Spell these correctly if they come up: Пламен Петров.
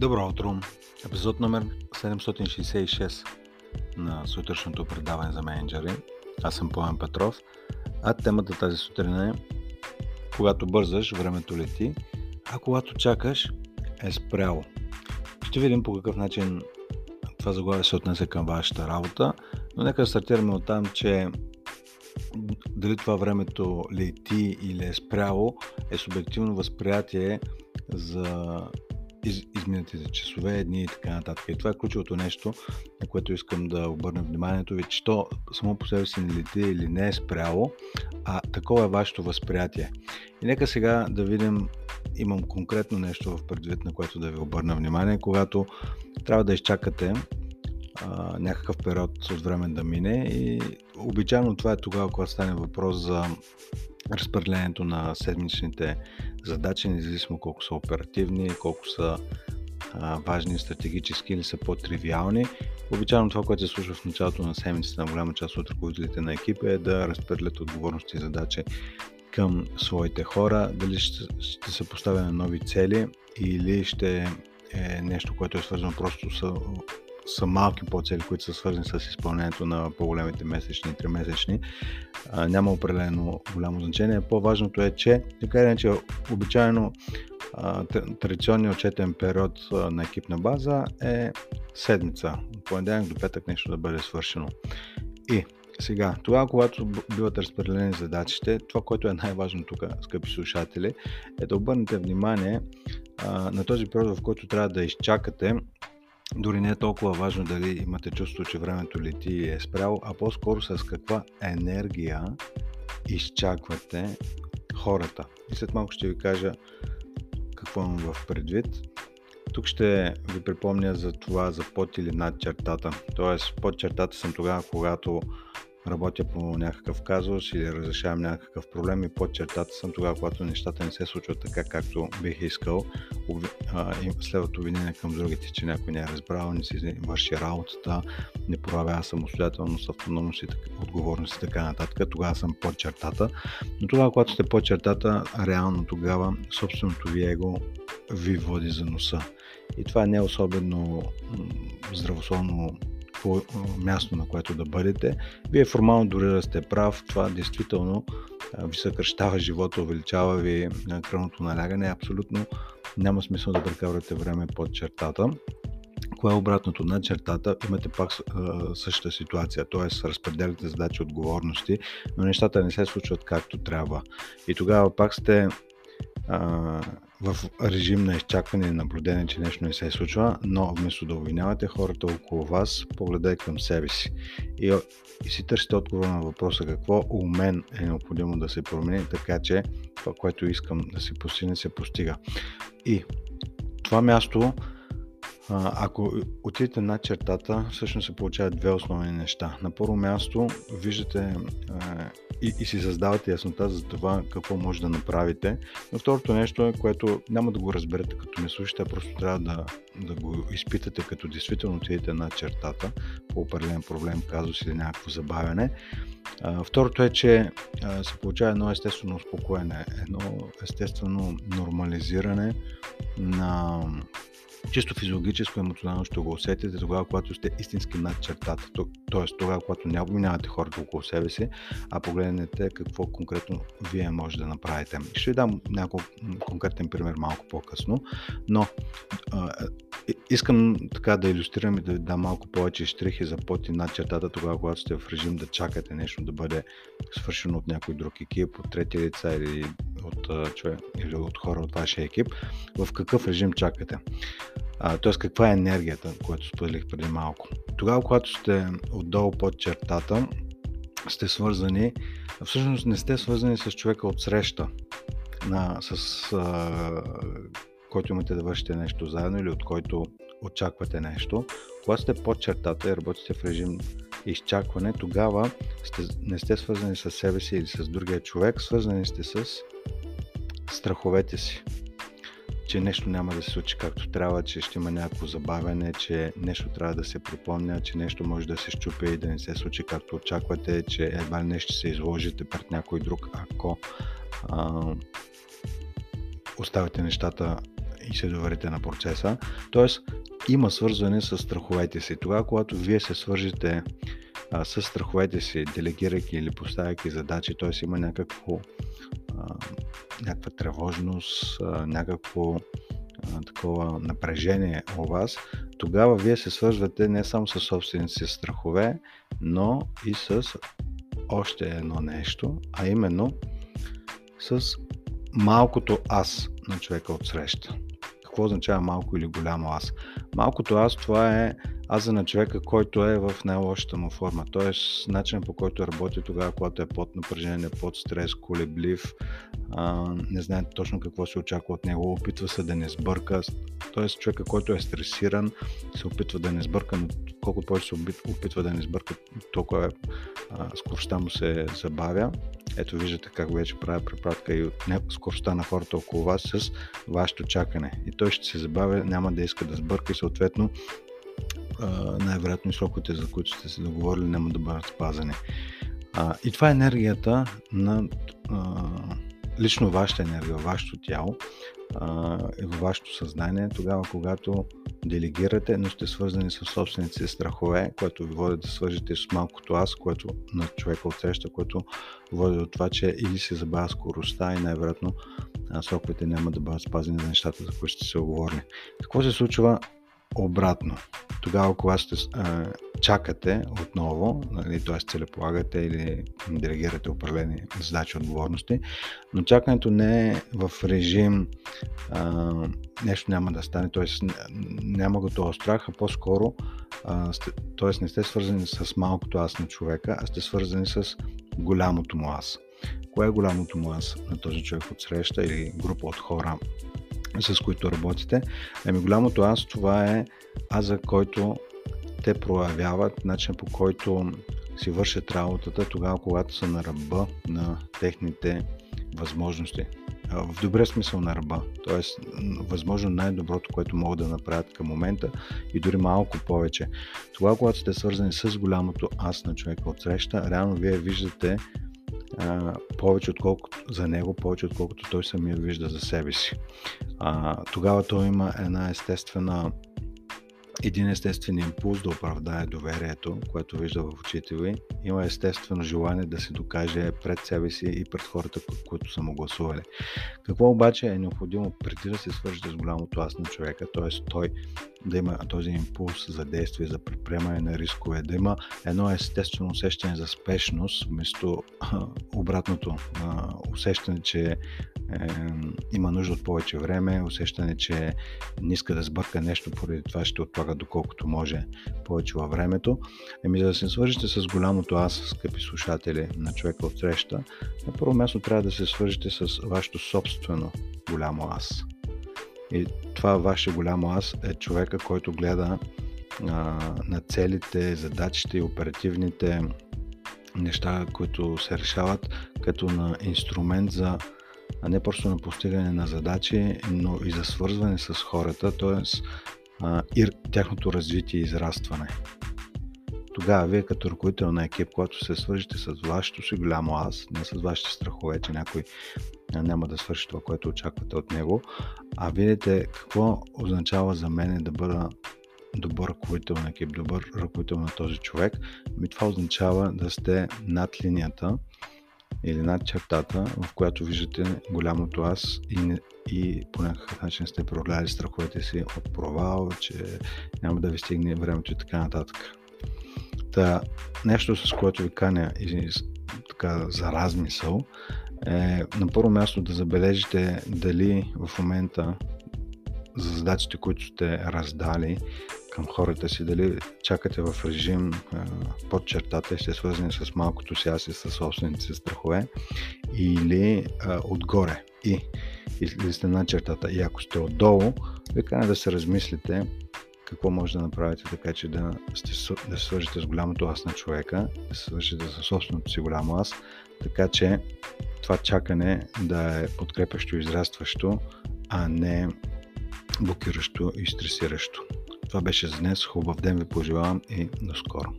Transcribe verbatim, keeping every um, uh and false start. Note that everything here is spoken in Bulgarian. Добро утро! Епизод номер седемстотин шейсет и шест на сутрешното предаване за менеджери. Аз съм Пламен Петров, а темата тази сутрин е: когато бързаш, времето лети, а когато чакаш, е спряло. Ще видим по какъв начин това заглавие се отнесе към вашата работа, но нека да стартираме от там, че дали това времето лети или е спряло, е субективно възприятие за Из, изминатите часове, дни и така нататък. И това е ключовото нещо, на което искам да обърна вниманието ви, че то само по себе си не лети или не е спряло, а такова е вашето възприятие. И нека сега да видим, имам конкретно нещо в предвид, на което да ви обърна внимание, когато трябва да изчакате а, някакъв период от време да мине, и обичайно това е тогава, когато стане въпрос за разпределението на седмичните задачи, независимо колко са оперативни, колко са а, важни, стратегически или са по-тривиални. Обичайно това, което се случва в началото на седмицата на голяма част от ръководителите на екипа, е да разпределят отговорности и задачи към своите хора. Дали ще, ще се поставя на нови цели, или ще е нещо, което е свързано просто с са малки по-цели, които са свързани с изпълнението на по-големите месечни и тримесечни. А, няма определено голямо значение. По-важното е, че така иначе обичайно а, традиционният отчетен период а, на екипна база е седмица. От понеделник до петък нещо да бъде свършено. И сега, тогава, когато биват разпределени задачите, това, което е най-важно тук, скъпи слушатели, е да обърнете внимание а, на този период, в който трябва да изчакате. Дори не е толкова важно дали имате чувство, че времето лети и е спряло, а по-скоро с каква енергия изчаквате хората. И след малко ще ви кажа какво имам в предвид. Тук ще ви припомня за това за под или над чертата. Тоест под чертата съм тогава, когато работя по някакъв казус или разрешавам някакъв проблем, и под чертата съм тогава, когато нещата не се случват така, както бих искал. Следват обвинение към другите, че някой не е разбрал, не си върши работата, не проявява самостоятелност, автономност и отговорност и така нататък. Тогава съм под чертата. Но тогава, когато сте под чертата, реално тогава собственото ви его ви води за носа. И това не е особено здравословно място, на което да бъдете. Вие формално дори да сте прав, това действително ви съкращава живота, увеличава ви кръвното налягане. Абсолютно няма смисъл да прекарвате време под чертата. Кое е обратното? Над чертата имате пак същата ситуация, т.е. разпределяте задачи, отговорности, но нещата не се случват както трябва. И тогава пак сте а, в режим на изчакване и наблюдение, че нещо не се случва, но вместо да обвинявате хората около вас, погледайте към себе си и, и си търсите отговор на въпроса какво у мен е необходимо да се промени, така че това, което искам да се постигне, се постига. И това място, ако отидете над чертата, всъщност се получават две основни неща. На първо място виждате и, и си създавате яснота за това какво може да направите. Но второто нещо е, което няма да го разберете като ме слушате, а просто трябва да, да го изпитате, като действително отидете над чертата по определен проблем, казус или някакво забавяне. Второто е, че се получава едно естествено успокоение, едно естествено нормализиране на чисто физиологическо, емоционално ще го усетите тогава, когато сте истински над чертата. Т.е. тогава, когато не обминавате хората около себе си, а погледнете какво конкретно вие може да направите. Ще ви дам няколко конкретен пример малко по-късно, но а, искам така да илюстрирам и да ви дам малко повече щрихи за под и над чертата, тогава, когато сте в режим да чакате нещо да бъде свършено от някой друг екип, от трети лица или от, човек, или от хора от вашия екип. В какъв режим чакате? Т.е. каква е енергията, която споделих преди малко. Тогава, когато сте отдолу под чертата, сте свързани, всъщност не сте свързани с човека от среща, на, с а, който имате да вършите нещо заедно или от който очаквате нещо. Когато сте под чертата и работите в режим изчакване, тогава сте, не сте свързани с себе си или с другия човек, свързани сте с страховете си, че нещо няма да се случи както трябва, че ще има някакво забавяне, че нещо трябва да се припомня, че нещо може да се щупи и да не се случи както очаквате, че едва ли не ще се изложите пред някой друг, ако а, оставите нещата и се доверите на процеса. Тоест, има свързване с страховете си. Тогава, когато вие се свържете а, с страховете си, делегирайки или поставяйки задачи, т.е. има някакво, а, някаква тревожност, а, някакво а, такова напрежение у вас, тогава вие се свързвате не само с собствените си страхове, но и с още едно нещо, а именно с малкото аз на човека отсреща. Какво означава малко или голямо аз? Малкото аз, това е аза на човека, който е в най-лошата му форма. Т.е. начинът, по който работи тогава, когато е под напрежение, под стрес, колеблив, а, не знае точно какво се очаква от него, опитва се да не сбърка. Т.е. човека, който е стресиран, се опитва да не сбърка, но колкото повече се опитва да не сбърка, толкова а, скоростта му се забавя. Ето виждате как вече правя препратка и от не, скоростта на хората около вас с вашето чакане. И той ще се забавя, няма да иска да сбърка и съответно най-вероятно сроковете, за които сте се договорили, няма да бъдат спазени. А, и това е енергията на а, лично вашата енергия, вашето тяло и във вашето съзнание, тогава когато делегирате, но сте свързани с собствените си страхове, което ви води да свържете с малкото аз, което на човека отсреща, което води до това, че или се забавя скоростта и най-вероятно сроковете няма да бъдат спазени за нещата, за които сте се оговорили. Какво се случва обратно? Тогава, когато сте, а, чакате отново, нали, т.е. целеполагате или делегирате определени задачи и отговорности, но чакането не е в режим а, нещо няма да стане, т.е. няма готова страх, а по-скоро а, сте, т.е. не сте свързани с малкото аз на човека, а сте свързани с голямото му аз. Кое е голямото му аз на този човек отсреща или група от хора, с които работите? Ами голямото аз, това е аза, който те проявяват, начин по който си вършат работата тогава, когато са на ръба на техните възможности. В добре смисъл на ръба, т.е. възможно най-доброто, което могат да направят към момента и дори малко повече. Тогава, когато сте свързани с голямото аз на човека отсреща, реално вие виждате Uh, повече отколкото за него, повече отколкото той самия вижда за себе си. Uh, тогава той има една естествена, един естествен импулс да оправдае доверието, което вижда в очите ви. Има естествено желание да се докаже пред себе си и пред хората, които са му гласували. Какво обаче е необходимо преди да се свържете с голямото аз на човека, т.е. той да има този импулс за действие, за предприемане на рискове, да има едно естествено усещане за спешност, вместо а, обратното а, усещане, че е, има нужда от повече време, усещане, че не иска да сбърка нещо, поради това ще отлага доколкото може повече във времето. Еми, за да се свържете с голямото аз, скъпи слушатели, на човека отсреща, на първо място трябва да се свържете с вашето собствено голямо аз. И това ваше голямо аз е човека, който гледа а, на целите, задачите и оперативните неща, които се решават, като на инструмент за а не просто на постигане на задачи, но и за свързване с хората, т.е. и тяхното развитие и израстване. Тогава вие като ръководител на екип, когато се свържете с вашето си голямо аз, не с вашите страхове, че някой няма да свърши това, което очаквате от него, а видите какво означава за мен да бъда добър ръководител на екип, добър ръководител на този човек. И това означава да сте над линията или над чертата, в която виждате голямото аз и, не, и по някакъв начин сте преодоляли страховете си от провал, че няма да ви стигне времето и така нататък. Та, нещо, с което ви каня и така за размисъл, е на първо място да забележите дали в момента за задачите, които сте раздали към хората си, дали чакате в режим е, под чертата и сте свързани с малкото си аз и със собствените си страхове, или е, отгоре и, или сте над чертата. И ако сте отдолу, ви каня да се размислите какво може да направите така, че да се да свържете с голямото аз на човека, да се свържете с собственото си голямо аз, така че това чакане да е подкрепящо и израстващо, а не блокиращо и стресиращо. Това беше за днес. Хубав ден ви пожелавам и до скоро!